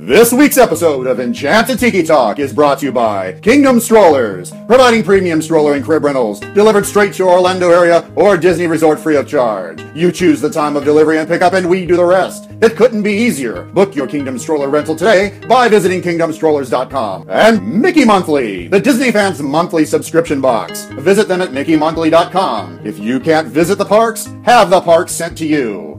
This week's episode of Enchanted Tiki Talk is brought to you by Kingdom Strollers, providing premium stroller and crib rentals delivered straight to your Orlando area or Disney Resort free of charge. You choose the time of delivery and pickup, and we do the rest. It couldn't be easier. Book your Kingdom Stroller rental today by visiting KingdomStrollers.com. And Mickey Monthly, the Disney fans' monthly subscription box. Visit them at MickeyMonthly.com. If you can't visit the parks, have the parks sent to you.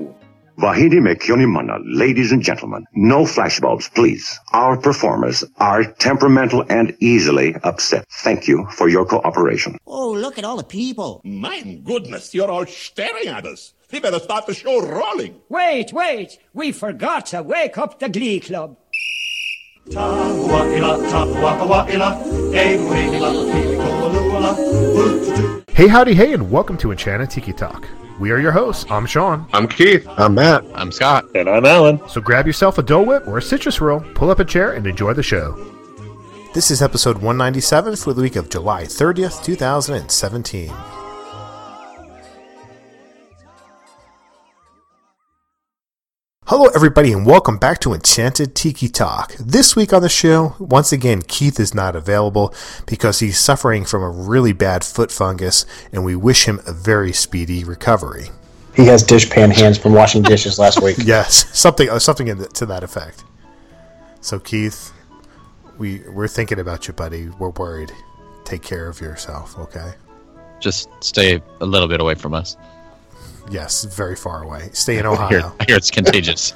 Vahidi Mekyonimana, ladies and gentlemen, no flashbulbs, please. Our performers are temperamental and easily upset. Thank you for your cooperation. Oh, look at all the people. My goodness, you're all staring at us. We better start the show rolling. Wait. We forgot to wake up the Glee Club. Hey, howdy, hey, and welcome to Enchanted Tiki Talk. We are your hosts. I'm Sean. I'm Keith. I'm Matt. I'm Scott. And I'm Ellen. So grab yourself a Dole Whip or a Citrus Roll, pull up a chair, and enjoy the show. This is episode 197 for the week of July 30th, 2017. Hello, everybody, and welcome back to Enchanted Tiki Talk. This week on the show, once again, Keith is not available because he's suffering from a really bad foot fungus, and we wish him a very speedy recovery. He has dishpan hands from washing dishes last week. Yes, something to that effect. So, Keith, we're thinking about you, buddy. We're worried. Take care of yourself, okay? Just stay a little bit away from us. Yes, very far away. Stay in Ohio. I hear it's contagious.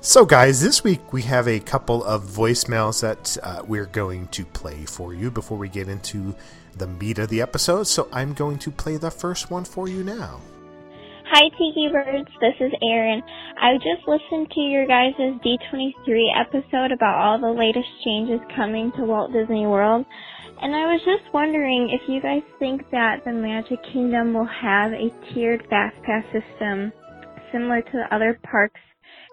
So, guys, this week we have a couple of voicemails that we're going to play for you before we get into the meat of the episode. So I'm going to play the first one for you now. Hi, Tiki Birds. This is Erin. I just listened to your guys' D23 episode about all the latest changes coming to Walt Disney World. And I was just wondering if you guys think that the Magic Kingdom will have a tiered Fast Pass system similar to the other parks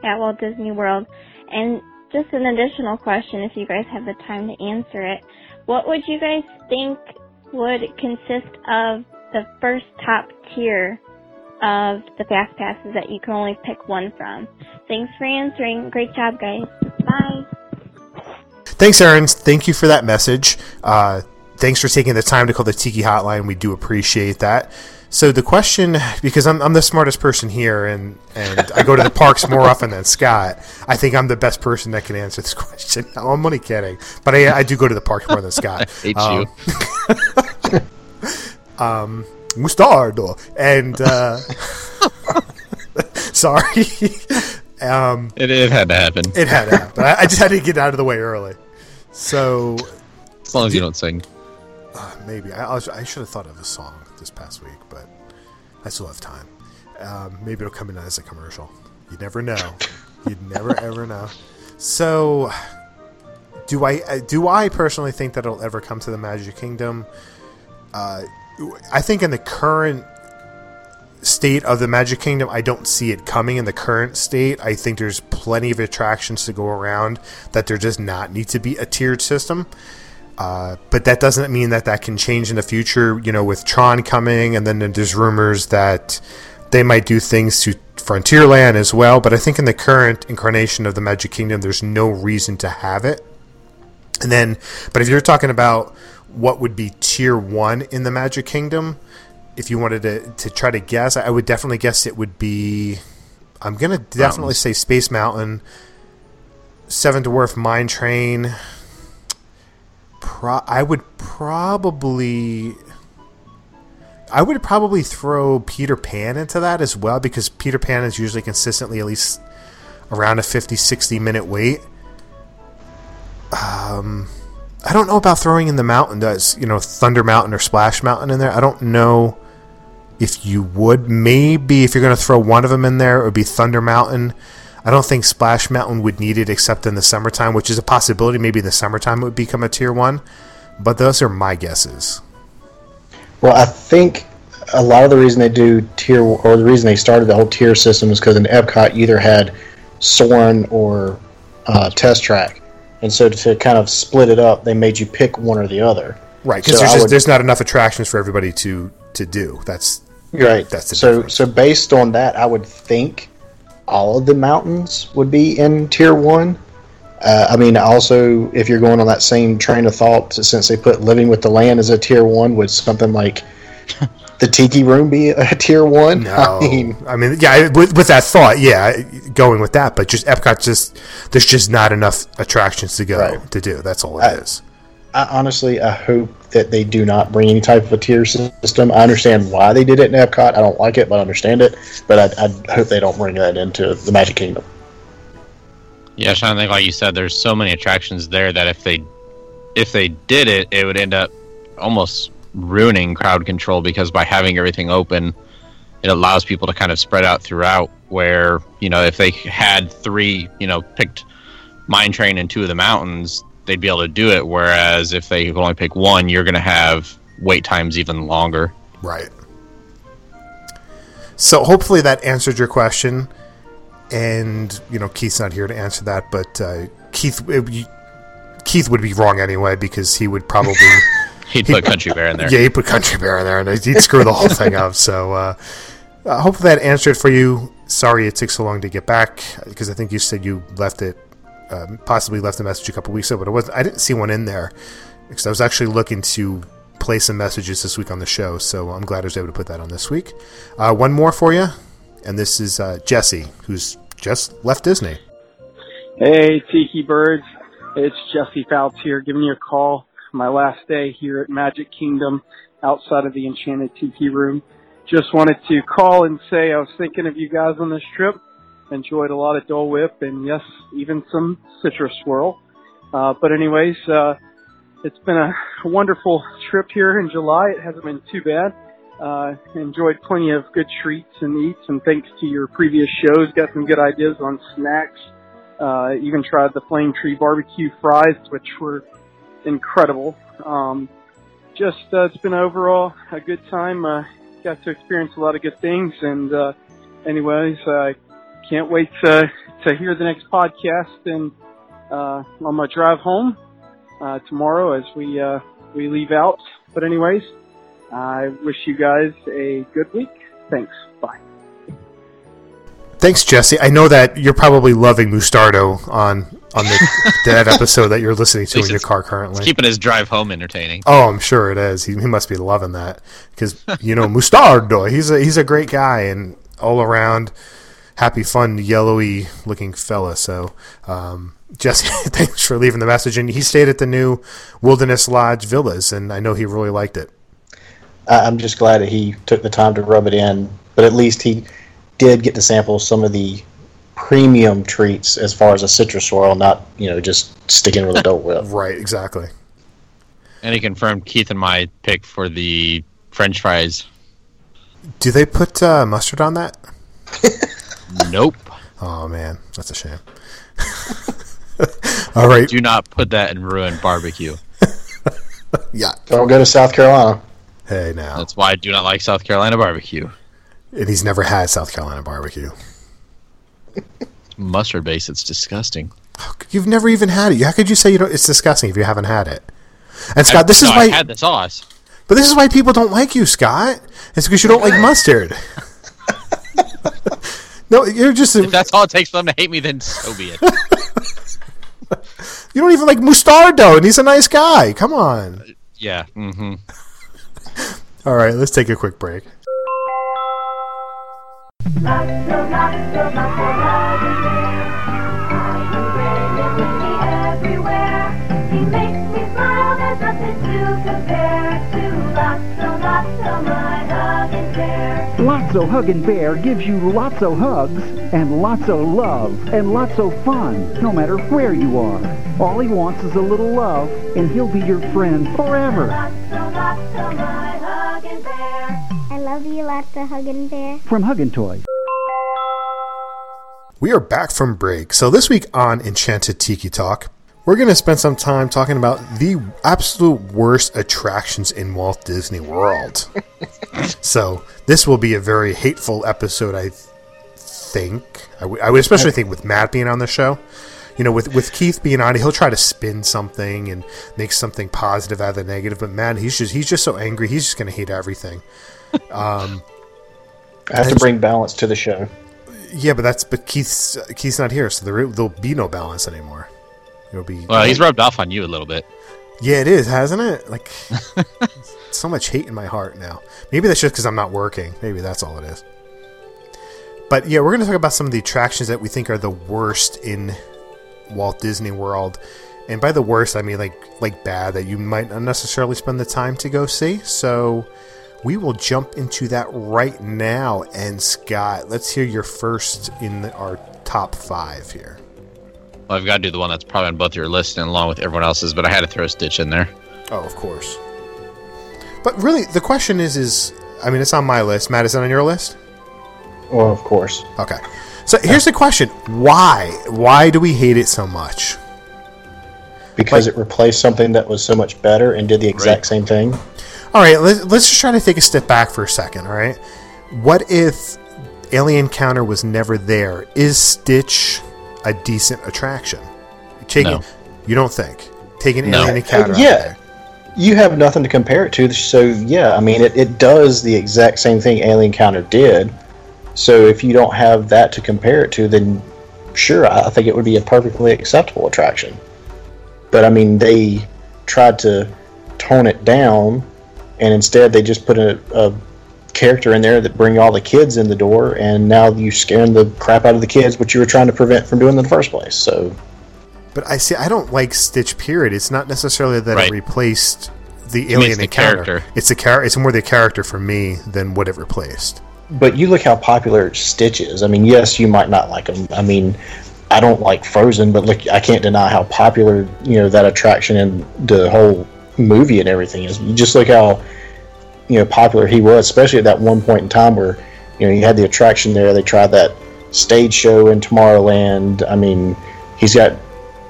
at Walt Disney World. And just an additional question, if you guys have the time to answer it, what would you guys think would consist of the first top tier of the Fast Passes that you can only pick one from? Thanks for answering. Great job, guys. Bye. Thanks, Erin. Thank you for that message. Thanks for taking the time to call the Tiki Hotline. We do appreciate that. So the question, because I'm the smartest person here, and I go to the parks more often than Scott, I think I'm the best person that can answer this question. No, I'm only kidding. But I do go to the parks more than Scott. I hate you. Mustardo. And, sorry. It had to happen. It had to happen. I just had to get out of the way early. So, as long as you don't sing, maybe I should have thought of a song this past week, but I still have time. Maybe it'll come in as a commercial. You never know. You never ever know. So, do I personally think that it'll ever come to the Magic Kingdom? I think in the current state of the Magic Kingdom, I don't see it coming in the current state. I think there's plenty of attractions to go around that there does not need to be a tiered system. But that doesn't mean that can change in the future, you know, with Tron coming, and then there's rumors that they might do things to Frontierland as well. But I think in the current incarnation of the Magic Kingdom, there's no reason to have it. And then, but if you're talking about what would be tier one in the Magic Kingdom, if you wanted to try to guess, I would definitely guess it would be, I'm going to definitely say Space Mountain, Seven Dwarf Mine Train. I would probably throw Peter Pan into that as well, because Peter Pan is usually consistently at least around a 50, 60-minute wait. I don't know about throwing in the mountain, Thunder Mountain or Splash Mountain in there. I don't know. If you would, maybe if you're going to throw one of them in there, it would be Thunder Mountain. I don't think Splash Mountain would need it except in the summertime, which is a possibility. Maybe in the summertime it would become a tier one. But those are my guesses. Well, I think a lot of the reason they do tier, or the reason they started the whole tier system, is because in Epcot you either had Soarin' or Test Track, and so to kind of split it up, they made you pick one or the other. Right, because so there's not enough attractions for everybody to do. That's right. That's the difference. So based on that, I would think all of the mountains would be in tier one. I mean, also, if you're going on that same train of thought, since they put Living with the Land as a tier one, would something like the Tiki Room be a tier one? No. I mean yeah, with that thought, yeah, going with that. But just Epcot, there's just not enough attractions to go to do. That's all it is. I honestly hope that they do not bring any type of a tier system. I understand why they did it in Epcot. I don't like it, but I understand it. But I hope they don't bring that into the Magic Kingdom. Yeah, Sean, I think like you said, there's so many attractions there that if they did it, it would end up almost ruining crowd control, because by having everything open, it allows people to kind of spread out throughout, where, you know, if they had three, you know, picked Mine Train and two of the mountains, they'd be able to do it, whereas if they only pick one, you're going to have wait times even longer. Right. So hopefully that answered your question. And, you know, Keith's not here to answer that, but Keith would be wrong anyway, because he would probably... he'd put Country Bear in there. Yeah, he'd put Country Bear in there, and he'd screw the whole thing up. So hopefully that answered for you. Sorry it took so long to get back, because I think you said you left it, possibly left a message a couple weeks ago, but I didn't see one in there, because I was actually looking to play some messages this week on the show, so I'm glad I was able to put that on this week. One more for you. And this is Jesse, who's just left Disney. Hey, Tiki Birds. It's Jesse Fouts here, giving you a call. My last day here at Magic Kingdom, outside of the Enchanted Tiki Room. Just wanted to call and say I was thinking of you guys on this trip. Enjoyed a lot of Dole Whip, and yes, even some Citrus Swirl. But anyways, it's been a wonderful trip here in July. It hasn't been too bad. Enjoyed plenty of good treats and eats, and thanks to your previous shows, got some good ideas on snacks. Even tried the Flame Tree barbecue fries, which were incredible. It's been overall a good time. Got to experience a lot of good things, and anyways, I can't wait to hear the next podcast, and on my drive home tomorrow as we leave out. But anyways, I wish you guys a good week. Thanks. Bye. Thanks, Jesse. I know that you're probably loving Mustardo on that episode that you're listening to in your car currently. He's keeping his drive home entertaining. Oh, I'm sure it is. He must be loving that, because, you know, Mustardo, he's a great guy, and all around happy, fun, yellowy-looking fella. So, Jesse, thanks for leaving the message. And he stayed at the new Wilderness Lodge Villas, and I know he really liked it. I'm just glad that he took the time to rub it in, but at least he did get to sample some of the premium treats as far as a Citrus Swirl, not, you know, just sticking with a Dole Whip. Right, exactly. And he confirmed Keith and my pick for the French fries. Do they put mustard on that? Nope. Oh, man, that's a shame. All right. Do not put that and ruin barbecue. Yeah. Don't go to South Carolina. Hey, now. That's why I do not like South Carolina barbecue. And he's never had South Carolina barbecue. Mustard base, it's disgusting. Oh, you've never even had it. How could you say you don't? It's disgusting if you haven't had it? And Scott, I had the sauce. But this is why people don't like you, Scott. It's because you don't like mustard. No, you're just. If that's all it takes for them to hate me, then so be it. You don't even like Mustardo, and he's a nice guy. Come on. Yeah. Mm-hmm. All right, let's take a quick break. Lotso Hug and Bear gives you lotso hugs and lotso love and lotso fun, no matter where you are. All he wants is a little love, and he'll be your friend forever. Lotso, lotso, my Hug and Bear. I love you, Lotso Hug and Bear. From Hug and Toy. We are back from break. So this week on Enchanted Tiki Talk, We're going to spend some time talking about the absolute worst attractions in Walt Disney World. So this will be a very hateful episode, I think. I would especially think with Matt being on the show. You know, with Keith being on, he'll try to spin something and make something positive out of the negative. But man, he's just so angry. He's just going to hate everything. I have to bring balance to the show. Yeah, but Keith's not here, so there'll be no balance anymore. It'll be he's rubbed off on you a little bit. Yeah, it is, hasn't it? Like so much hate in my heart now. Maybe that's just because I'm not working. Maybe that's all it is. But yeah, we're going to talk about some of the attractions that we think are the worst in Walt Disney World, and by the worst I mean like bad, that you might not necessarily spend the time to go see. So we will jump into that right now. And Scott, let's hear your first in our top five here. Well, I've got to do the one that's probably on both your list and along with everyone else's, but I had to throw Stitch in there. Oh, of course. But really the question is I mean, it's on my list. Matt, is it on your list? Well, of course. Okay. So here's the question. Why do we hate it so much? Because it replaced something that was so much better and did the exact same thing. All right, let's just try to take a step back for a second, all right? What if Alien Encounter was never there? Is Stitch a decent attraction? No. You don't think? Taking Alien Encounter out there. You have nothing to compare it to, so yeah, I mean, it does the exact same thing Alien Encounter did. So if you don't have that to compare it to, then sure, I think it would be a perfectly acceptable attraction. But, I mean, they tried to tone it down, and instead they just put a character in there that bring all the kids in the door, and now you're scaring the crap out of the kids, which you were trying to prevent from doing in the first place. So, but I don't like Stitch, period. It's not necessarily that it replaced the Alien Encounter. Character. It's more the character for me than what it replaced. But you look how popular Stitch is. I mean, yes, you might not like them. I mean, I don't like Frozen, but look, I can't deny how popular, you know, that attraction and the whole movie and everything is. You just look how, you know, popular he was, especially at that one point in time where, you know, you had the attraction there. They tried that stage show in Tomorrowland. I mean, he's got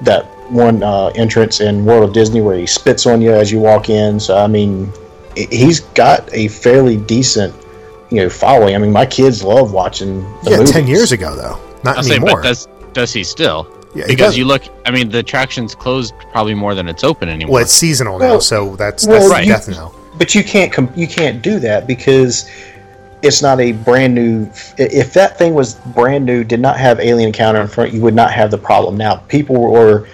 that one entrance in World of Disney where he spits on you as you walk in. So, I mean, he's got a fairly decent, you know, following. I mean, my kids love watching the movies. 10 years ago, though. Not anymore. But does he still? Yeah, because you look, I mean, the attraction's closed probably more than it's open anymore. Well, it's seasonal now, so that's death knell. But you can't do that because it's not a brand new. If that thing was brand new, did not have Alien Encounter in front, you would not have the problem now. People were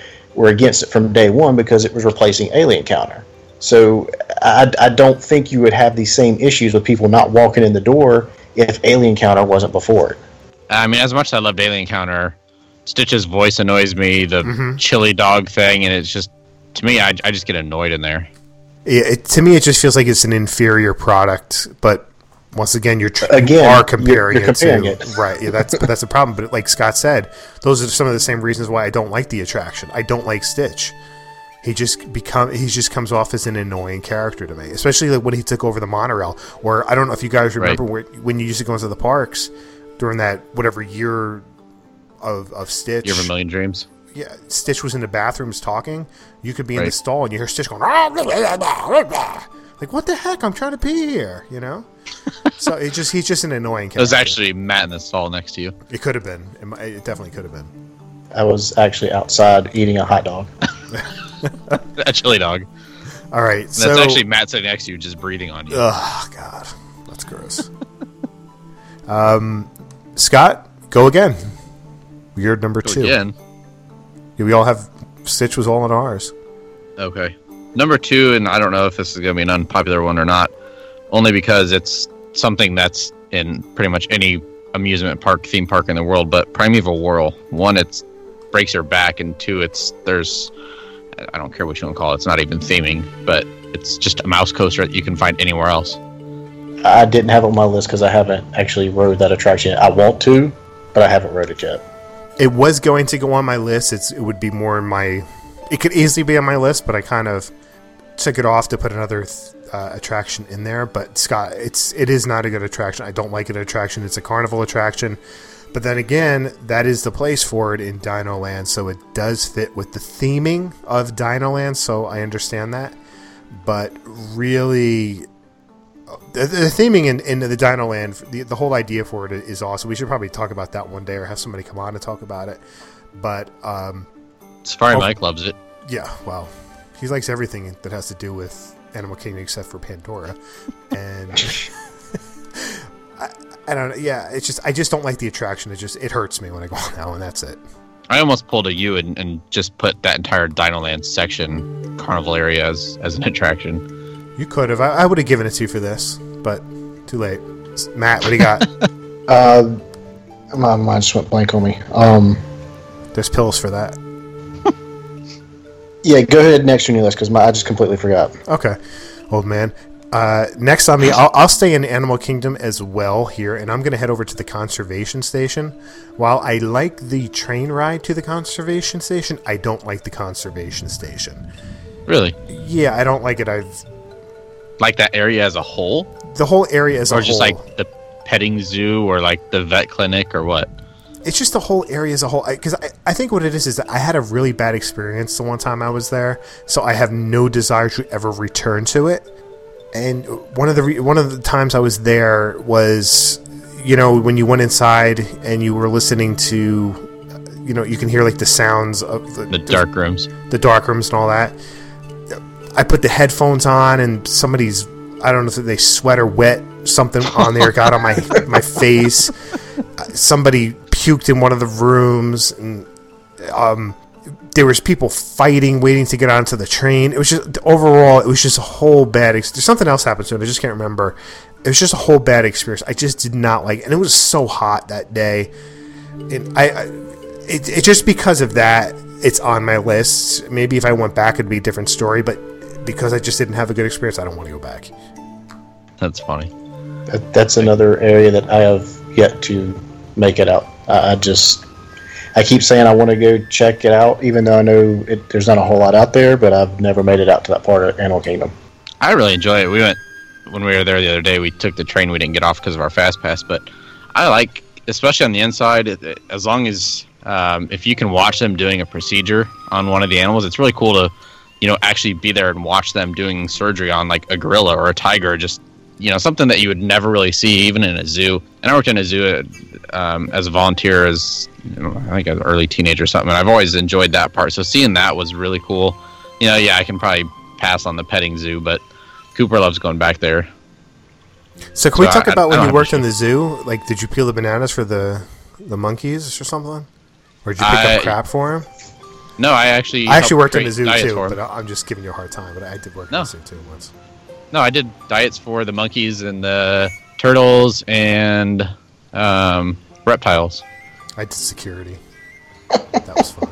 against it from day one because it was replacing Alien Encounter. So I don't think you would have these same issues with people not walking in the door if Alien Encounter wasn't before it. I mean, as much as I loved Alien Encounter, Stitch's voice annoys me, the chili dog thing, and it's just, to me, I just get annoyed in there. Yeah, to me, it just feels like it's an inferior product, but once again, you're comparing it. Right, yeah, that's a problem, but like Scott said, those are some of the same reasons why I don't like the attraction. I don't like Stitch. He just comes off as an annoying character to me, especially like when he took over the monorail. Or I don't know if you guys remember when you used to go into the parks during that whatever year of Stitch. Year of a Million Dreams. Yeah, Stitch was in the bathrooms talking. You could be in the stall and you hear Stitch going, blah, blah, blah, blah, blah. Like, what the heck? I'm trying to pee here, you know. So he's just an annoying character. It was actually Matt in the stall next to you. It could have been. It definitely could have been. I was actually outside eating a hot dog. A chili dog. All right, and that's actually Matt sitting next to you, just breathing on you. Oh God, that's gross. Scott, go again. Weird number two. Again. Yeah, we all have. Stitch was all on ours. Okay, number two, and I don't know if this is going to be an unpopular one or not, only because it's something that's in pretty much any amusement park, theme park in the world. But Primeval Whirl. One, it breaks your back, and two, I don't care what you want to call it. It's not even theming, but it's just a mouse coaster that you can find anywhere else. I didn't have it on my list because I haven't actually rode that attraction. I want to, but I haven't rode it yet. It was going to go on my list. It would be more in my... It could easily be on my list, but I kind of took it off to put another attraction in there. But Scott, it is not a good attraction. I don't like it. It's a carnival attraction. But then again, that is the place for it in Dino Land, so it does fit with the theming of Dino Land, so I understand that. But really, the theming in the Dino Land, the whole idea for it is awesome. We should probably talk about that one day or have somebody come on to talk about it. But Safari Mike loves it. Yeah, well, he likes everything that has to do with Animal Kingdom except for Pandora. And I don't know. Yeah, it's just, I just don't like the attraction. It hurts me when I go on now, and that's it. I almost pulled a U and just put that entire Dino Land section, carnival area, as an attraction. You could have. I would have given it to you for this, but too late. Matt, what do you got? My mind just went blank on me. There's pills for that. Yeah, go ahead next on your list because I just completely forgot. Okay, old man. Next on me, I'll stay in Animal Kingdom as well here, and I'm going to head over to the Conservation Station. While I like the train ride to the Conservation Station, I don't like the Conservation Station. Really? Yeah, I don't like it. Like that area as a whole? The whole area as a whole. Or just like the petting zoo or like the vet clinic or what? It's just the whole area as a whole. Because I think what it is that I had a really bad experience the one time I was there, so I have no desire to ever return to it. And one of the times I was there was, you know, when you went inside and you were listening to, you know, you can hear like the sounds of the dark rooms. The dark rooms and all that. I put the headphones on and somebody's, I don't know if they sweat or wet something on there, got on my face. Somebody puked in one of the rooms, and there was people fighting, waiting to get onto the train. It was just overall, it was just a whole bad experience. Something else happened to it. I just can't remember. It was just a whole bad experience. I just did not like it. And it was so hot that day. And it just because of that, it's on my list. Maybe if I went back, it'd be a different story. But because I just didn't have a good experience, I don't want to go back. That's funny. That's another area that I have yet to make it out. I keep saying I want to go check it out, even though I know there's not a whole lot out there, but I've never made it out to that part of Animal Kingdom. I really enjoy it. We went, when we were there the other day, we took the train. We didn't get off because of our fast pass, but I like, especially on the inside, as long as, if you can watch them doing a procedure on one of the animals, it's really cool to, you know, actually be there and watch them doing surgery on like a gorilla or a tiger, just, you know, something that you would never really see even in a zoo. And I worked in a zoo as a volunteer as, you know, I think I was an early teenager or something, and I've always enjoyed that part. So seeing that was really cool. You know, yeah, I can probably pass on the petting zoo, but Cooper loves going back there. So can we talk about when you worked in the zoo? Like, did you peel the bananas for the monkeys or something? Or did you pick up crap for them? No, I actually worked in the zoo too, but I'm just giving you a hard time. But I did work in the zoo too once. No, I did diets for the monkeys and the turtles and reptiles. I did security. That was fun.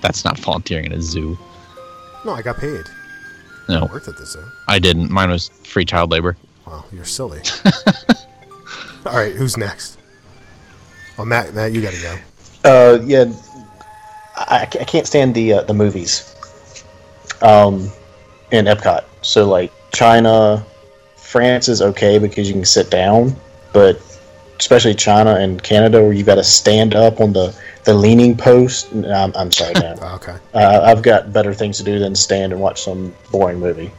That's not volunteering in a zoo. No, I got paid. No. I worked at the zoo. I didn't. Mine was free child labor. Wow, you're silly. All right, who's next? Oh, Matt, you got to go. Yeah, I can't stand the movies in Epcot. So, like, China, France is okay because you can sit down, but especially China and Canada where you've got to stand up on the leaning post. I'm sorry, man. Okay. I've got better things to do than stand and watch some boring movie.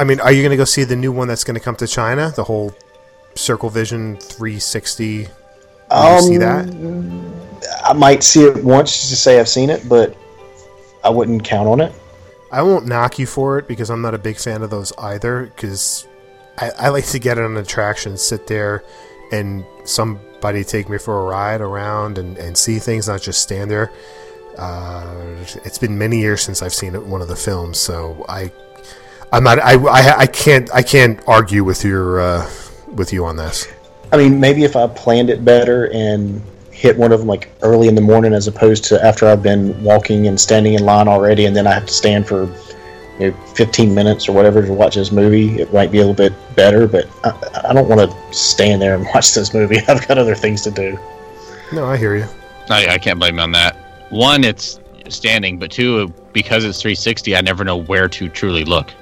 I mean, are you going to go see the new one that's going to come to China? The whole Circle Vision 360? Will you see that? I might see it once just to say I've seen it, but I wouldn't count on it. I won't knock you for it because I'm not a big fan of those either, because I like to get on an attraction, sit there, and somebody take me for a ride around and see things, not just stand there. It's been many years since I've seen one of the films, so I can't argue with you on this. I mean, maybe if I planned it better and hit one of them like early in the morning as opposed to after I've been walking and standing in line already, and then I have to stand for 15 minutes or whatever to watch this movie. It might be a little bit better, but I don't want to stand there and watch this movie. I've got other things to do. No, I hear you. I can't blame you on that. One, it's standing, but two, because it's 360, I never know where to truly look.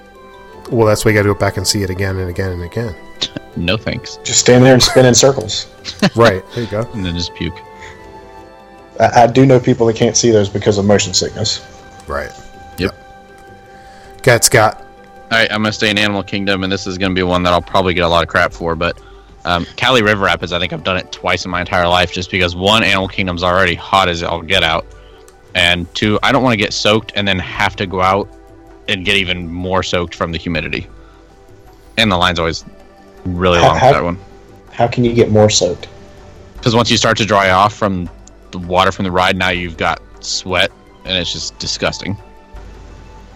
Well, that's why you got to go back and see it again and again and again. No thanks. Just stand there and spin in circles. Right. There you go. And then just puke. I do know people that can't see those because of motion sickness. Right. Yep. Got Scott. All right, I'm going to stay in Animal Kingdom, and this is going to be one that I'll probably get a lot of crap for, but Cali River Rapids, I think I've done it twice in my entire life just because, one, Animal Kingdom's already hot as all get out, and two, I don't want to get soaked and then have to go out and get even more soaked from the humidity. And the line's always really long for that one. How can you get more soaked? Because once you start to dry off from the water from the ride, now you've got sweat, and it's just disgusting.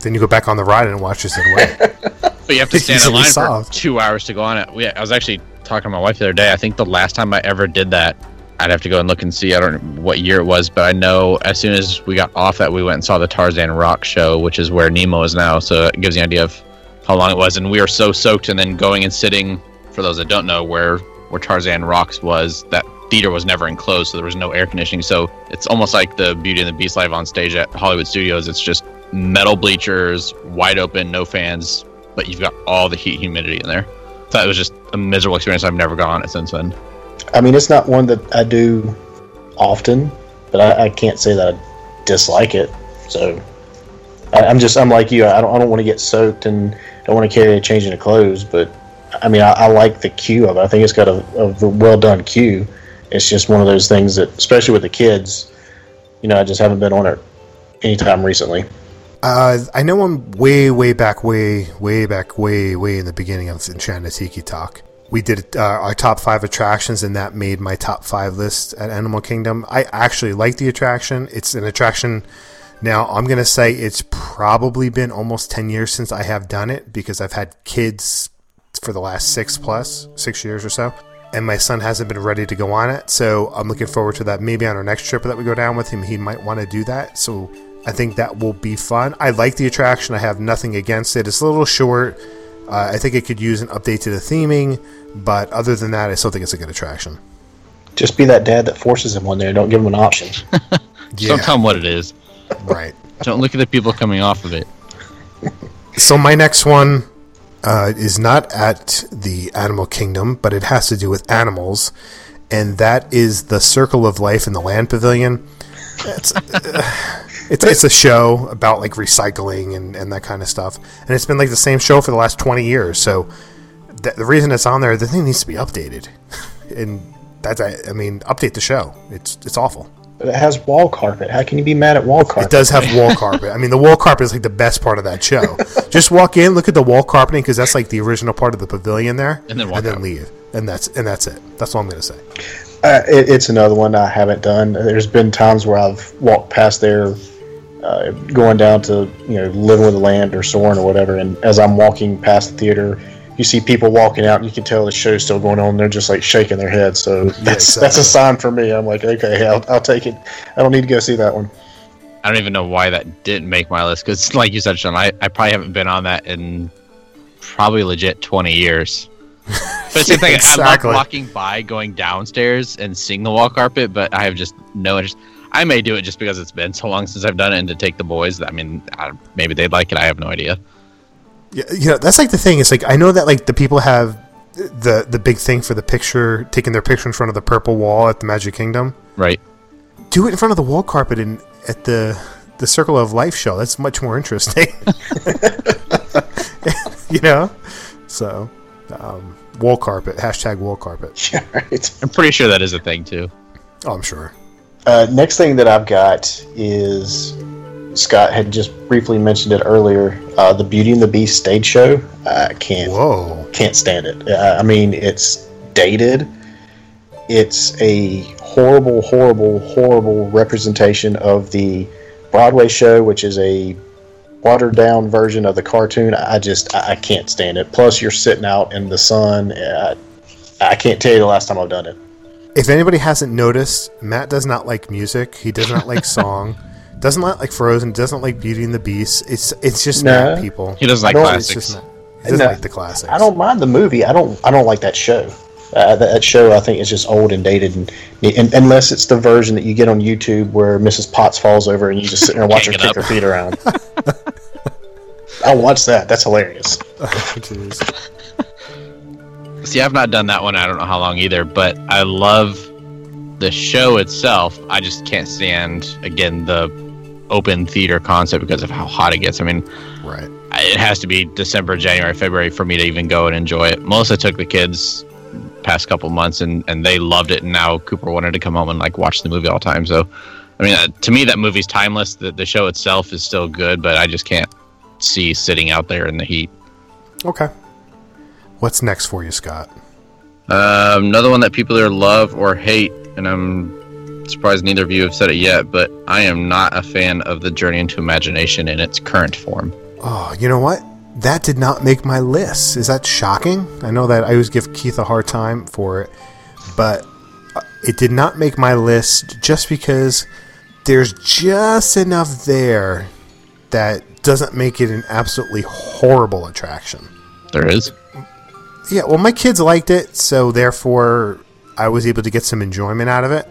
Then you go back on the ride and watch this in a way. But you have to stand in line for 2 hours to go on it. I was actually talking to my wife the other day. I think the last time I ever did that, I'd have to go and look and see. I don't know what year it was, but I know as soon as we got off that, we went and saw the Tarzan Rock show, which is where Nemo is now. So it gives you an idea of how long it was. And we were so soaked. And then going and sitting, for those that don't know, where Tarzan Rocks was, that theater was never enclosed, so there was no air conditioning. So it's almost like the Beauty and the Beast live on stage at Hollywood Studios. It's just metal bleachers, wide open, no fans, but you've got all the heat humidity in there. So it was just a miserable experience. I've never gone on it since then. I mean, it's not one that I do often, but I can't say that I dislike it. So I'm like you. I don't want to get soaked and don't want to carry a change of clothes, but I mean, I like the queue of it. I think it's got a well-done queue. It's just one of those things that, especially with the kids, you know, I just haven't been on it anytime recently. I know I'm way back in the beginning of Enchanted Tiki Talk. We did our top 5 attractions, and that made my top 5 list at Animal Kingdom. I actually like the attraction. It's an attraction. Now, I'm going to say it's probably been almost 10 years since I have done it because I've had kids for the last 6 years or so. And my son hasn't been ready to go on it. So I'm looking forward to that. Maybe on our next trip that we go down with him, he might want to do that. So I think that will be fun. I like the attraction. I have nothing against it. It's a little short. I think it could use an update to the theming. But other than that, I still think it's a good attraction. Just be that dad that forces him on there. Don't give him an option. Don't tell him what it is. Right. Don't look at the people coming off of it. So my next one is not at the Animal Kingdom, but it has to do with animals, and that is the Circle of Life in the Land Pavilion. It's a show about like recycling and that kind of stuff, and it's been like the same show for the last 20 years. So the reason it's on there, the thing needs to be updated, and that's update the show. It's awful. But it has wall carpet. How can you be mad at wall carpet? It does have wall carpet. I mean, the wall carpet is like the best part of that show. Just walk in, look at the wall carpeting, because that's like the original part of the pavilion there, and then leave. And that's it. That's all I'm going to say. It's another one I haven't done. There's been times where I've walked past there, going down to Living with the Land or Soarin' or whatever, and as I'm walking past the theater, you see people walking out, and you can tell the show's still going on. And they're just like shaking their heads. So that's a sign for me. I'm like, okay, I'll take it. I don't need to go see that one. I don't even know why that didn't make my list, because, like you said, Sean, I probably haven't been on that in probably legit 20 years. But it's the thing, exactly. I love walking by, going downstairs, and seeing the wall carpet, but I have just no interest. I may do it just because it's been so long since I've done it, and to take the boys. I mean, maybe they'd like it. I have no idea. Yeah, that's like the thing. It's like, I know that like the people have the big thing for the picture, taking their picture in front of the purple wall at the Magic Kingdom. Right. Do it in front of the wall carpet and at the Circle of Life show. That's much more interesting. So wall carpet, hashtag wall carpet. Yeah, right. I'm pretty sure that is a thing too. Oh, I'm sure. Next thing that I've got is, Scott had just briefly mentioned it earlier, the Beauty and the Beast stage show. I can't stand it. I mean, it's dated. It's a horrible, horrible, horrible representation of the Broadway show, which is a watered-down version of the cartoon. I can't stand it. Plus, you're sitting out in the sun. I can't tell you the last time I've done it. If anybody hasn't noticed, Matt does not like music. He does not like song. Doesn't like Frozen. Doesn't like Beauty and the Beast. It's just not people. He doesn't like classics. He doesn't like the classics. I don't mind the movie. I don't like that show. That show, I think, is just old and dated. And unless it's the version that you get on YouTube where Mrs. Potts falls over and you just sit there and watch her kick her feet around. I'll watch that. That's hilarious. Oh, See, I've not done that one. I don't know how long either, but I love the show itself. I just can't stand, again, the open theater concept because of how hot it gets. I mean, right. It has to be December, January, February for me to even go and enjoy it. Melissa took the kids past couple months and they loved it, and now Cooper wanted to come home and like watch the movie all the time. So, I mean, to me, that movie's timeless. The show itself is still good, but I just can't see sitting out there in the heat. Okay. What's next for you, Scott? Another one that people either love or hate, and I'm surprised neither of you have said it yet, but I am not a fan of the Journey into Imagination in its current form. Oh, you know what? That did not make my list. Is that shocking? I know that I always give Keith a hard time for it, but it did not make my list just because there's just enough there that doesn't make it an absolutely horrible attraction. There is. Yeah, well, my kids liked it, so therefore I was able to get some enjoyment out of it.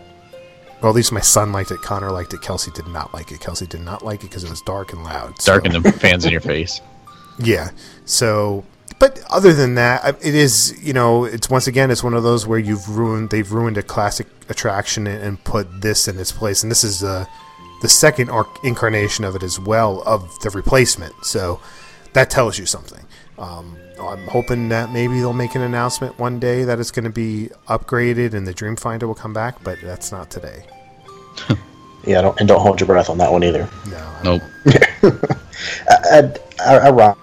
Well, at least my son liked it. Connor liked it. Kelsey did not like it. Kelsey did not like it because it was dark and loud. So. Dark and the fans in your face. Yeah. So, but other than that, it is, you know, it's once again, it's one of those where they've ruined a classic attraction and put this in its place. And this is the second incarnation of it as well, of the replacement. So that tells you something. I'm hoping that maybe they'll make an announcement one day that it's going to be upgraded and the Dreamfinder will come back, but that's not today. Yeah, don't hold your breath on that one either. No. Nope. I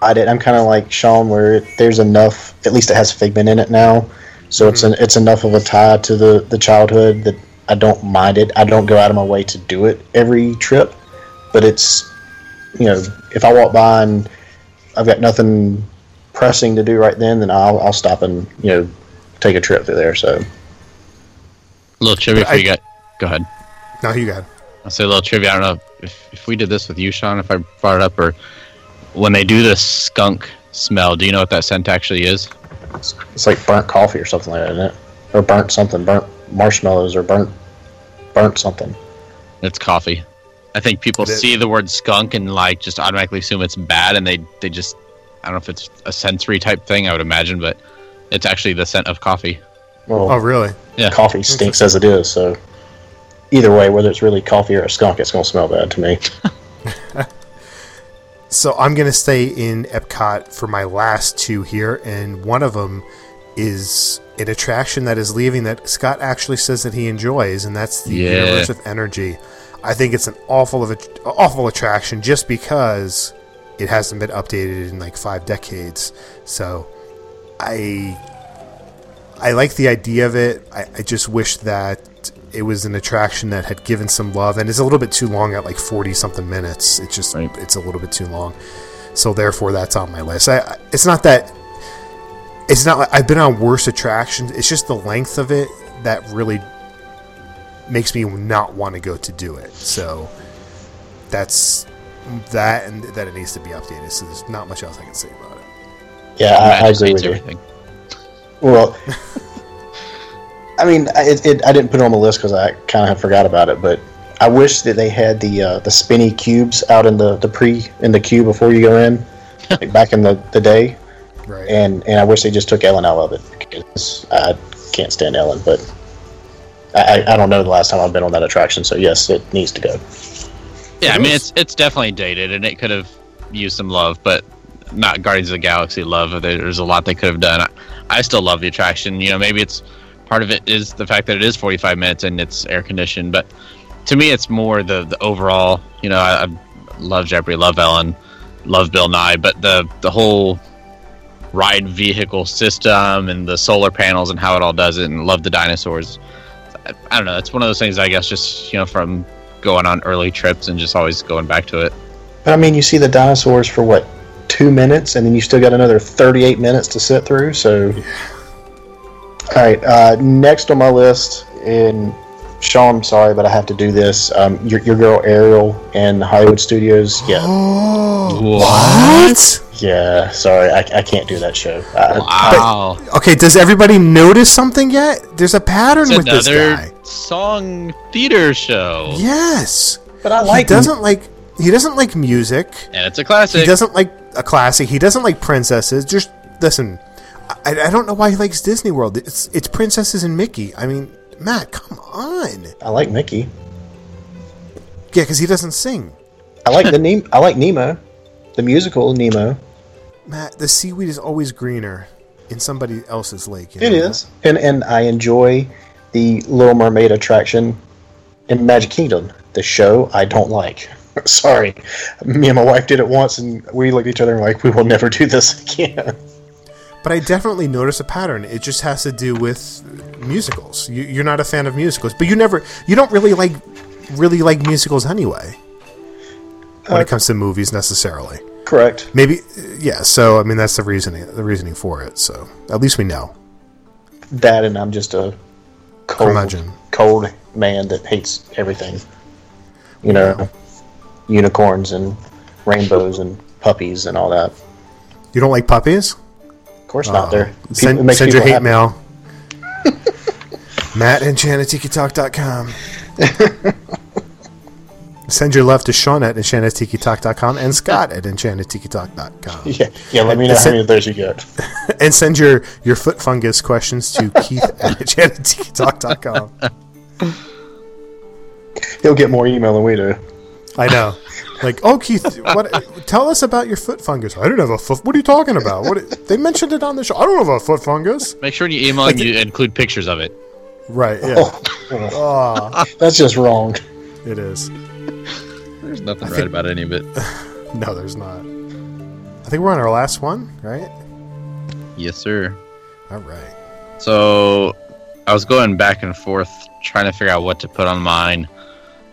ride it. I'm kind of like Sean, where there's enough. At least it has Figment in it now, so it's enough of a tie to the childhood that I don't mind it. I don't go out of my way to do it every trip, but it's, you know, if I walk by and I've got nothing pressing to do right then I'll stop and, you know, take a trip through there. So, a little trivia for you guys. Go ahead. No, you got it. I'll say a little trivia. I don't know if we did this with you, Sean, if I brought it up, or when they do the skunk smell, do you know what that scent actually is? It's like burnt coffee or something like that, isn't it? Or burnt something, burnt marshmallows, or burnt something. It's coffee. I think people see the word skunk and like just automatically assume it's bad, and they just, I don't know if it's a sensory type thing, I would imagine, but it's actually the scent of coffee. Well, oh, really? Yeah. Coffee stinks as it is, so either way, whether it's really coffee or a skunk, it's going to smell bad to me. So I'm going to stay in Epcot for my last two here, and one of them is an attraction that is leaving that Scott actually says that he enjoys, and that's the Universe of Energy. I think it's an awful attraction just because it hasn't been updated in like 5 decades. So I like the idea of it. I just wish that it was an attraction that had given some love, and it's a little bit too long at like 40-something minutes. It's just, It's a little bit too long. So therefore that's on my list. It's not like I've been on worse attractions. It's just the length of it that really makes me not want to go to do it. So that's that, and that it needs to be updated. So there's not much else I can say about it. Yeah, I agree with everything. Well, I mean, I didn't put it on the list because I kind of forgot about it, but I wish that they had the spinny cubes out in the queue before you go in, like back in the day. Right. And I wish they just took Ellen out of it, because I can't stand Ellen, but I don't know the last time I've been on that attraction, so yes, it needs to go. Yeah, I mean, it's definitely dated, and it could have used some love, but not Guardians of the Galaxy love. There's a lot they could have done. I still love the attraction. You know, maybe it's part of it is the fact that it is 45 minutes and it's air conditioned, but to me, it's more the overall. You know, I love Jeopardy, love Ellen, love Bill Nye, but the whole ride vehicle system and the solar panels and how it all does it, and love the dinosaurs. I don't know. It's one of those things, I guess, just, you know, from going on early trips and just always going back to it. But I mean, you see the dinosaurs for what, 2 minutes, and then you still got another 38 minutes to sit through. So, All right. Next on my list, and Sean, I'm sorry, but I have to do this. Your girl Ariel and Hollywood Studios. Yeah. What? Yeah. Sorry, I can't do that show. Wow. But, okay. Does everybody notice something yet? There's a pattern with this guy. Song theater show. Yes, but I like. He doesn't like music, and it's a classic. He doesn't like a classic. He doesn't like princesses. Just listen. I don't know why he likes Disney World. It's princesses and Mickey. I mean, Matt, come on. I like Mickey. Yeah, because he doesn't sing. I like the I like Nemo, the musical Nemo. Matt, the seaweed is always greener in somebody else's lake. It is, and I enjoy the Little Mermaid attraction in Magic Kingdom. The show I don't like. Sorry, me and my wife did it once, and we looked at each other and were like, we will never do this again. But I definitely notice a pattern. It just has to do with musicals. You're not a fan of musicals, but you don't really like musicals anyway. When it comes to movies, necessarily. Correct. Maybe, yeah. So I mean, that's the reasoning for it. So at least we know that. And I'm just a cold man that hates everything. You know, Unicorns and rainbows and puppies and all that. You don't like puppies? Of course not. Send your hate mail. Matt at EnchantedTikiTalk.com. Send your love to Sean at EnchantedTikiTalk.com and Scott at EnchantedTikiTalk.com. Yeah, let me know how many of those you get. And send your foot fungus questions to Keith at EnchantedTikiTalk.com. He'll get more email than we do. I know. Like, oh, Keith, what? Tell us about your foot fungus. I don't have a foot. What are you talking about? They mentioned it on the show. I don't have a foot fungus. Make sure when you email you include pictures of it. Right, yeah. Oh. That's just wrong. It is. There's nothing right about any of it. No, there's not. I think we're on our last one, right? Yes, sir. All right. So I was going back and forth trying to figure out what to put on mine.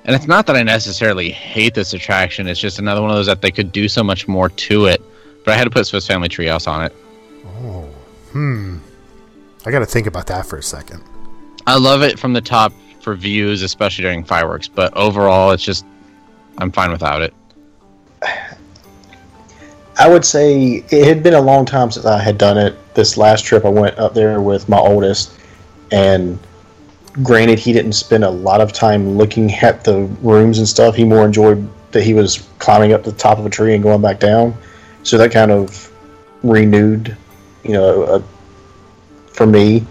And it's not that I necessarily hate this attraction. It's just another one of those that they could do so much more to it. But I had to put Swiss Family Treehouse on it. Oh. I got to think about that for a second. I love it from the top for views, especially during fireworks. But overall, it's just, I'm fine without it. I would say it had been a long time since I had done it. This last trip I went up there with my oldest, and granted he didn't spend a lot of time looking at the rooms and stuff. He more enjoyed that he was climbing up the top of a tree and going back down. So that kind of renewed, for me.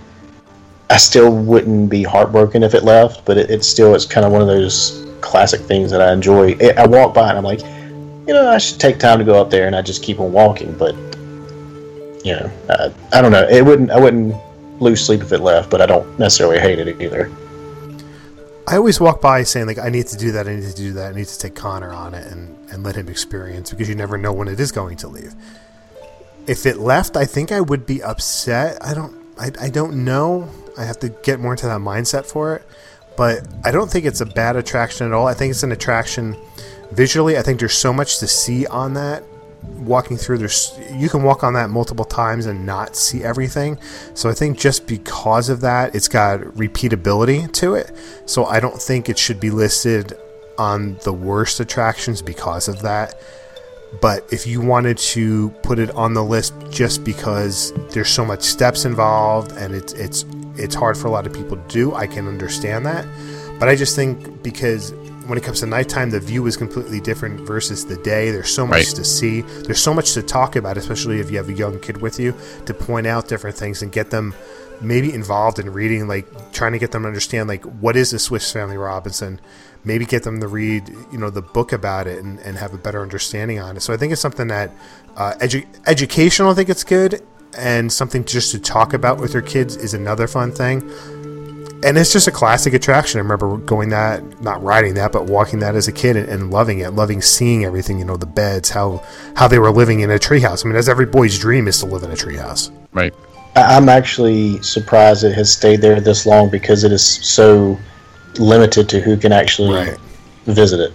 I still wouldn't be heartbroken if it left, but it's kind of one of those classic things that I enjoy. I walk by and I'm like, I should take time to go up there, and I just keep on walking. But I don't know. I wouldn't lose sleep if it left, but I don't necessarily hate it either. I always walk by saying like, I need to do that. I need to do that. I need to take Connor on it and let him experience, because you never know when it is going to leave. If it left, I think I would be upset. I don't know. I have to get more into that mindset for it. But I don't think it's a bad attraction at all. I think it's an attraction visually. I think there's so much to see on that. Walking through, you can walk on that multiple times and not see everything. So I think just because of that, it's got repeatability to it. So I don't think it should be listed on the worst attractions because of that. But if you wanted to put it on the list just because there's so much steps involved and it's hard for a lot of people to do, I can understand that. But I just think because when it comes to nighttime, the view is completely different versus the day. There's so much to see. There's so much to talk about, especially if you have a young kid with you, to point out different things and get them maybe involved in reading, like trying to get them to understand, like, what is the Swiss Family Robinson? Maybe get them to read, the book about it and have a better understanding on it. So I think it's something that educational, I think it's good. And something just to talk about with your kids is another fun thing. And it's just a classic attraction. I remember going that, not riding that, but walking that as a kid and loving it, loving seeing everything, the beds, how they were living in a treehouse. I mean, that's every boy's dream, is to live in a treehouse. Right. I'm actually surprised it has stayed there this long, because it is so limited to who can actually visit it.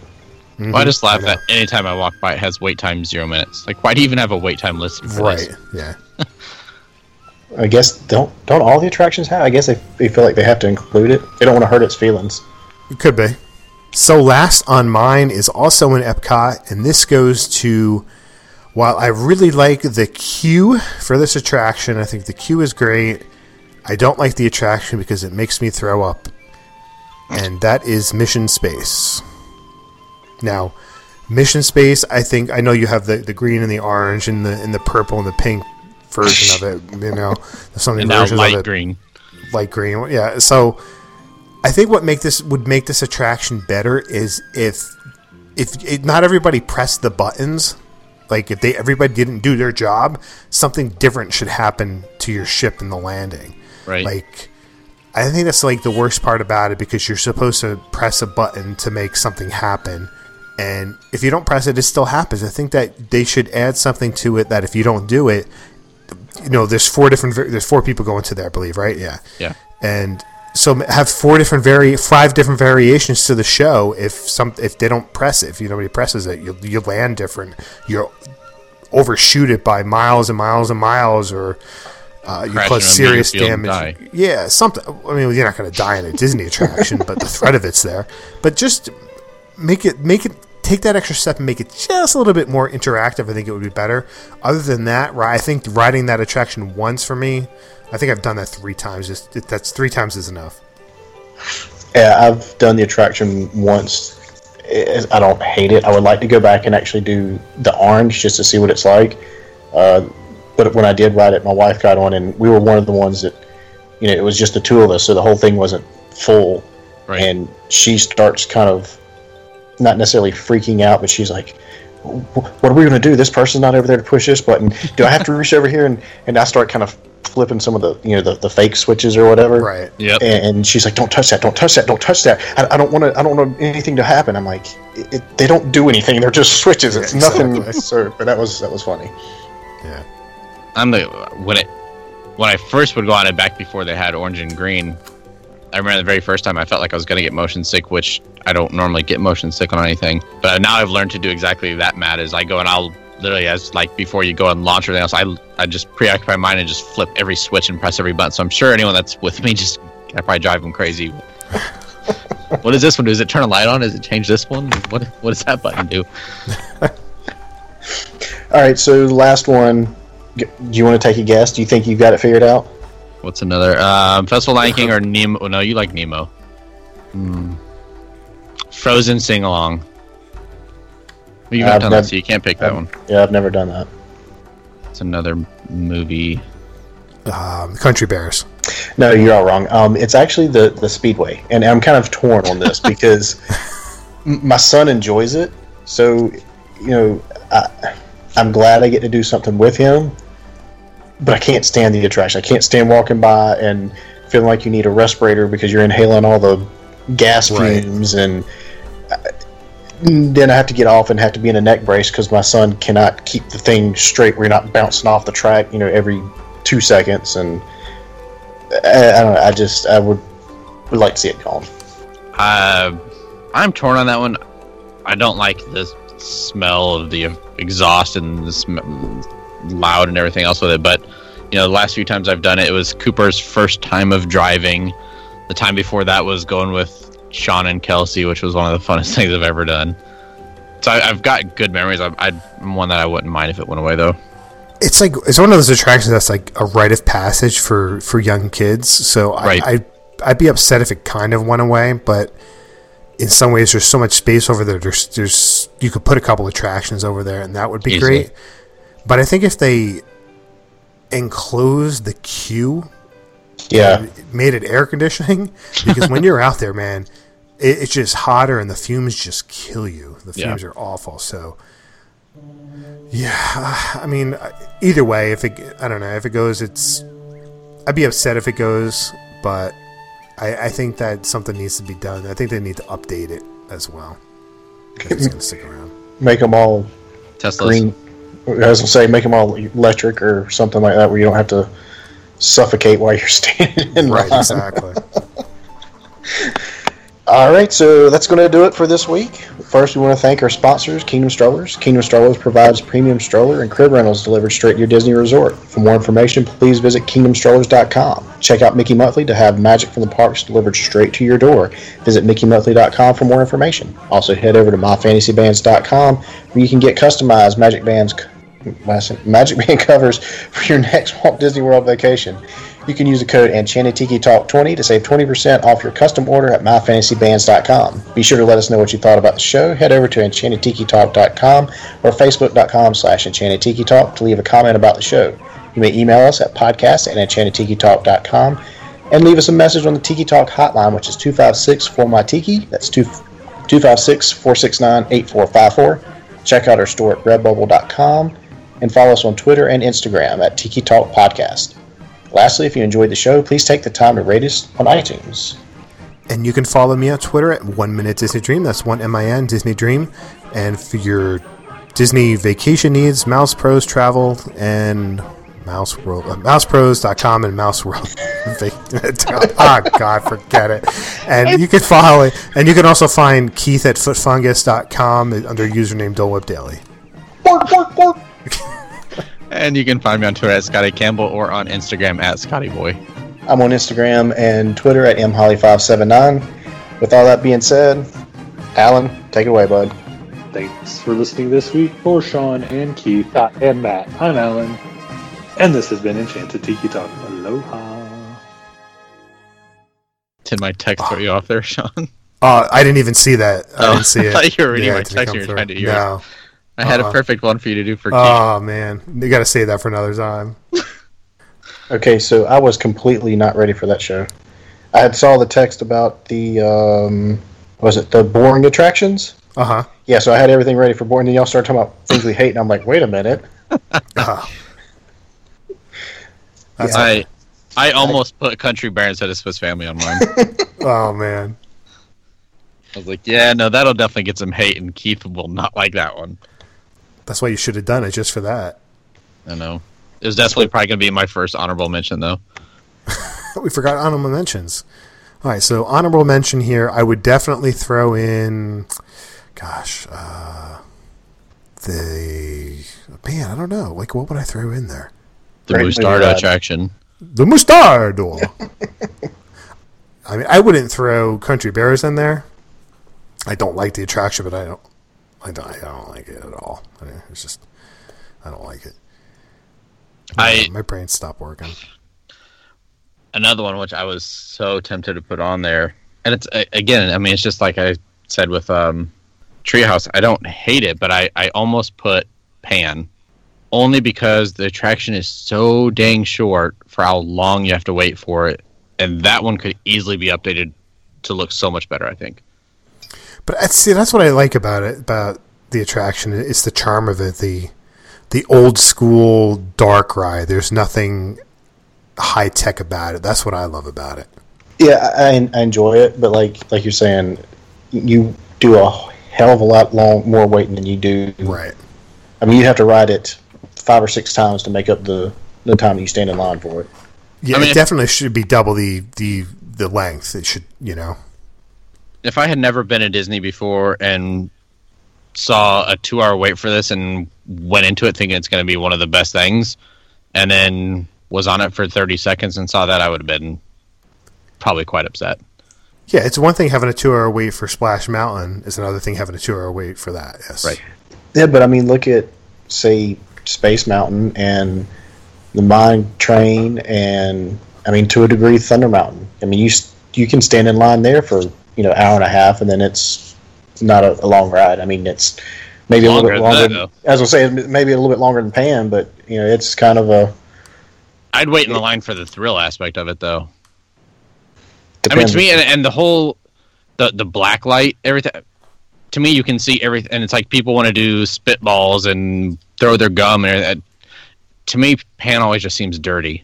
Mm-hmm. Well, I just laugh that anytime I walk by, it has wait time 0 minutes. Like, why do you even have a wait time listed for this? Right, yeah. I guess don't all the attractions have? I guess they feel like they have to include it. They don't want to hurt its feelings. It could be. So last on mine is also in Epcot, and this goes to, while I really like the queue for this attraction, I think the queue is great, I don't like the attraction because it makes me throw up. And that is Mission Space. Now, Mission Space, I know you have the green and the orange and the purple and the pink version of it, you know, something light green. Light green, yeah. So I think what would make this attraction better is if not everybody pressed the buttons. Like if everybody didn't do their job, something different should happen to your ship in the landing. Right. Like I think that's like the worst part about it, because you're supposed to press a button to make something happen, and if you don't press it, it still happens. I think that they should add something to it that if you don't do it, you know, there's four people going to there, I believe, right? Yeah. Yeah. And so have five different variations to the show. If they don't press it, if nobody presses it, you land different. You'll overshoot it by miles and miles and miles, or you cause serious damage. Yeah, something. I mean, you're not going to die in a Disney attraction, but the threat of it's there. But just make it take that extra step and make it just a little bit more interactive. I think it would be better. Other than that, I think riding that attraction once for me. I think I've done that 3 times. That's 3 times is enough. Yeah, I've done the attraction once. I don't hate it. I would like to go back and actually do the orange just to see what it's like. But when I did ride it, my wife got on, and we were one of the ones that, you know, it was just the two of us, so the whole thing wasn't full. Right. And she starts kind of not necessarily freaking out, but she's like, what are we going to do? This person's not over there to push this button. Do I have to reach over here? And I start kind of flipping some of the fake switches or whatever. Right. Yep. And she's like, don't touch that. Don't touch that. Don't touch that. I don't want anything to happen. I'm like, they don't do anything. They're just switches. It's nothing. Absurd. But that was funny. Yeah. When I first would go on it back before they had orange and green, I remember the very first time I felt like I was going to get motion sick, which I don't normally get motion sick on anything. But now I've learned to do exactly that, Matt, is I go and I'll literally, as like before you go and launch everything else, I just preoccupy my mind and just flip every switch and press every button. So I'm sure anyone that's with me, just I probably drive them crazy. What does this one do? Does it turn a light on? Does it change this one? What does that button do? All right, so last one. Do you want to take a guess? Do you think you've got it figured out? What's another? Festival Lion King or Nemo? Oh, no, you like Nemo. Frozen sing-along. Well, you've not done that, so you can't pick that one. Yeah, I've never done that. It's another movie. Country Bears. No, you're all wrong. It's actually the Speedway. And I'm kind of torn on this because my son enjoys it. So, you know, I'm glad I get to do something with him. But I can't stand the attraction. I can't stand walking by and feeling like you need a respirator because you're inhaling all the gas fumes. Right. And then I have to get off and have to be in a neck brace because my son cannot keep the thing straight where you're not bouncing off the track, you know, every 2 seconds. And I don't know. I would like to see it gone. I'm torn on that one. I don't like the smell of the exhaust and the loud and everything else with it, but you know, the last few times I've done it, it was Cooper's first time of driving. The time before that was going with Sean and Kelsey, which was one of the funnest things I've ever done. So I've got good memories. I'm one that I wouldn't mind if it went away, though. It's like it's one of those attractions that's like a rite of passage for young kids. So right. I'd be upset if it kind of went away, but in some ways, there's so much space over there. There's you could put a couple attractions over there, and that would be easily. Great. But I think if they enclosed the queue, yeah, made it air conditioning, because when you're out there, man, it's just hotter and the fumes just kill you. The fumes are awful. So, yeah, I mean, either way, I don't know if it goes. I'd be upset if it goes, but I think that something needs to be done. I think they need to update it as well. If it's gonna stick around, make them all Teslas. Green. I was gonna say, make them all electric or something like that, where you don't have to suffocate while you're standing in line. Right, exactly. All right, so that's gonna do it for this week. First, we want to thank our sponsors, Kingdom Strollers. Kingdom Strollers provides premium stroller and crib rentals delivered straight to your Disney resort. For more information, please visit KingdomStrollers.com. Check out Mickey Monthly to have magic from the parks delivered straight to your door. Visit MickeyMonthly.com for more information. Also, head over to MyFantasyBands.com where you can get customized Magic Bands. Magic Band covers for your next Walt Disney World vacation. You can use the code Enchanted Tiki Talk 20 to save 20% off your custom order at MyFantasyBands.com. Be sure to let us know what you thought about the show. Head over to EnchantedTikiTalk.com or Facebook.com/EnchantedTikiTalk to leave a comment about the show. You may email us at podcast@enchantedtikitalk.com and leave us a message on the Tiki Talk hotline, which is 256-4MY-TIKI. That's 256-469-8454. Check out our store at redbubble.com and follow us on Twitter and Instagram at Tiki Talk Podcast. Lastly, if you enjoyed the show, please take the time to rate us on iTunes. And you can follow me on Twitter at 1 Minute Disney Dream. That's 1MIN Disney Dream. And for your Disney vacation needs, Mouse Pros Travel and Mouse World, MousePros.com and Mouse World. Oh God, forget it. And you can follow it. And you can also find Keith at footfungus.com under username Dole Whip Daily. And you can find me on Twitter at Scotty Campbell or on Instagram at Scotty Boy. I'm on Instagram and Twitter at mholly579. With all that being said, Alan, take it away, bud. Thanks for listening this week. For Sean and Keith and Matt, I'm Alan. And this has been Enchanted Tiki Talk. Aloha. Did my text throw you off there, Sean? I didn't even see that. I didn't see it. I thought you were reading my text and you were trying to hear it. I had a perfect one for you to do for Keith. Oh, man. You got to save that for another time. Okay, so I was completely not ready for that show. I had saw the text about the, was it the boring attractions? Uh-huh. Yeah, so I had everything ready for boring, then y'all started talking about things we hate, and I'm like, wait a minute. I almost put Country Bear instead of Swiss Family on mine. Oh, man. I was like, yeah, no, that'll definitely get some hate, and Keith will not like that one. That's why you should have done it, just for that. I know. It was definitely probably going to be my first honorable mention, though. We forgot honorable mentions. All right, so honorable mention here. I would definitely throw in, I don't know. Like, what would I throw in there? The Mustardo attraction. The Mustardo. I mean, I wouldn't throw Country Bears in there. I don't like the attraction, but I don't like it at all. I mean, it's just, I don't like it. My brain stopped working. Another one which I was so tempted to put on there, and it's again, I mean, it's just like I said with Treehouse. I don't hate it, but I almost put Pan, only because the attraction is so dang short for how long you have to wait for it, and that one could easily be updated to look so much better, I think. But see, that's what I like about it, about the attraction. It's the charm of it, the old school dark ride. There's nothing high tech about it. That's what I love about it. Yeah, I enjoy it, but like you're saying, you do a hell of a lot more waiting than you do. Right. I mean, you have to ride it 5 or 6 times to make up the time that you stand in line for it. Yeah, I mean, it definitely should be double the length. It should, If I had never been at Disney before and saw a 2-hour wait for this and went into it thinking it's going to be one of the best things and then was on it for 30 seconds and saw that, I would have been probably quite upset. Yeah, it's one thing having a 2-hour wait for Splash Mountain. It's another thing having a 2-hour wait for that, yes. Right. Yeah, but I mean, look at, say, Space Mountain and the Mine Train and, I mean, to a degree, Thunder Mountain. I mean, you can stand in line there for, hour and a half, and then it's not a long ride. I mean, it's maybe a little bit longer. As I was saying, maybe a little bit longer than Pan, but it's kind of a. I'd wait in the line for the thrill aspect of it, though. Depends. I mean, to me, and the whole the black light, everything. To me, you can see everything, and it's like people want to do spitballs and throw their gum, and to me, Pan always just seems dirty.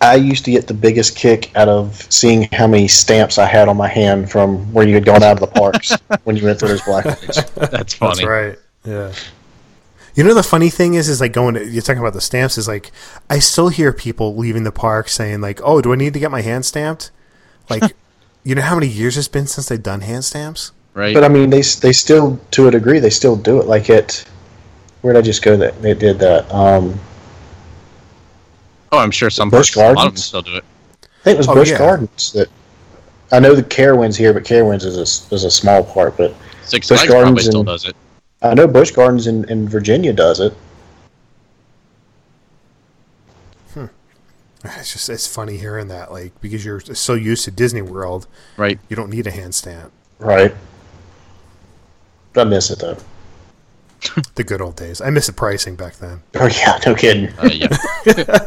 I used to get the biggest kick out of seeing how many stamps I had on my hand from where you had gone out of the parks when you went through those black lights. That's funny. That's right. Yeah. The funny thing is like you're talking about the stamps, is like, I still hear people leaving the park saying like, oh, do I need to get my hand stamped? Like, how many years it's been since they've done hand stamps? Right. But I mean, they still, to a degree, they still do it. Like where did I just go that they did that? Oh, I'm sure some Busch Gardens. A lot of them still do it. I think it was Busch Gardens. That I know the Carowinds here, but Carowinds is a small part. But Six Flags probably still does it. I know Busch Gardens in Virginia does it. It's funny hearing that, like, because you're so used to Disney World, right? You don't need a hand stamp, right? I miss it though. The good old days. I miss the pricing back then. Oh, yeah, no kidding. Yeah.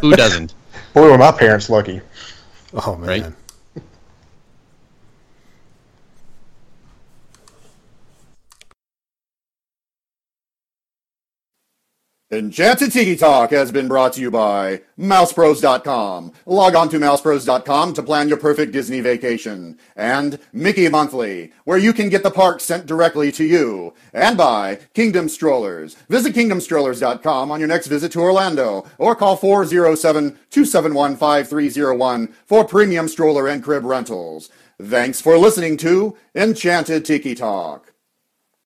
Who doesn't? Boy, were my parents lucky. Oh, man. Right? Enchanted Tiki Talk has been brought to you by MousePros.com. Log on to MousePros.com to plan your perfect Disney vacation. And Mickey Monthly, where you can get the park sent directly to you. And by Kingdom Strollers. Visit KingdomStrollers.com on your next visit to Orlando, or call 407-271-5301 for premium stroller and crib rentals. Thanks for listening to Enchanted Tiki Talk.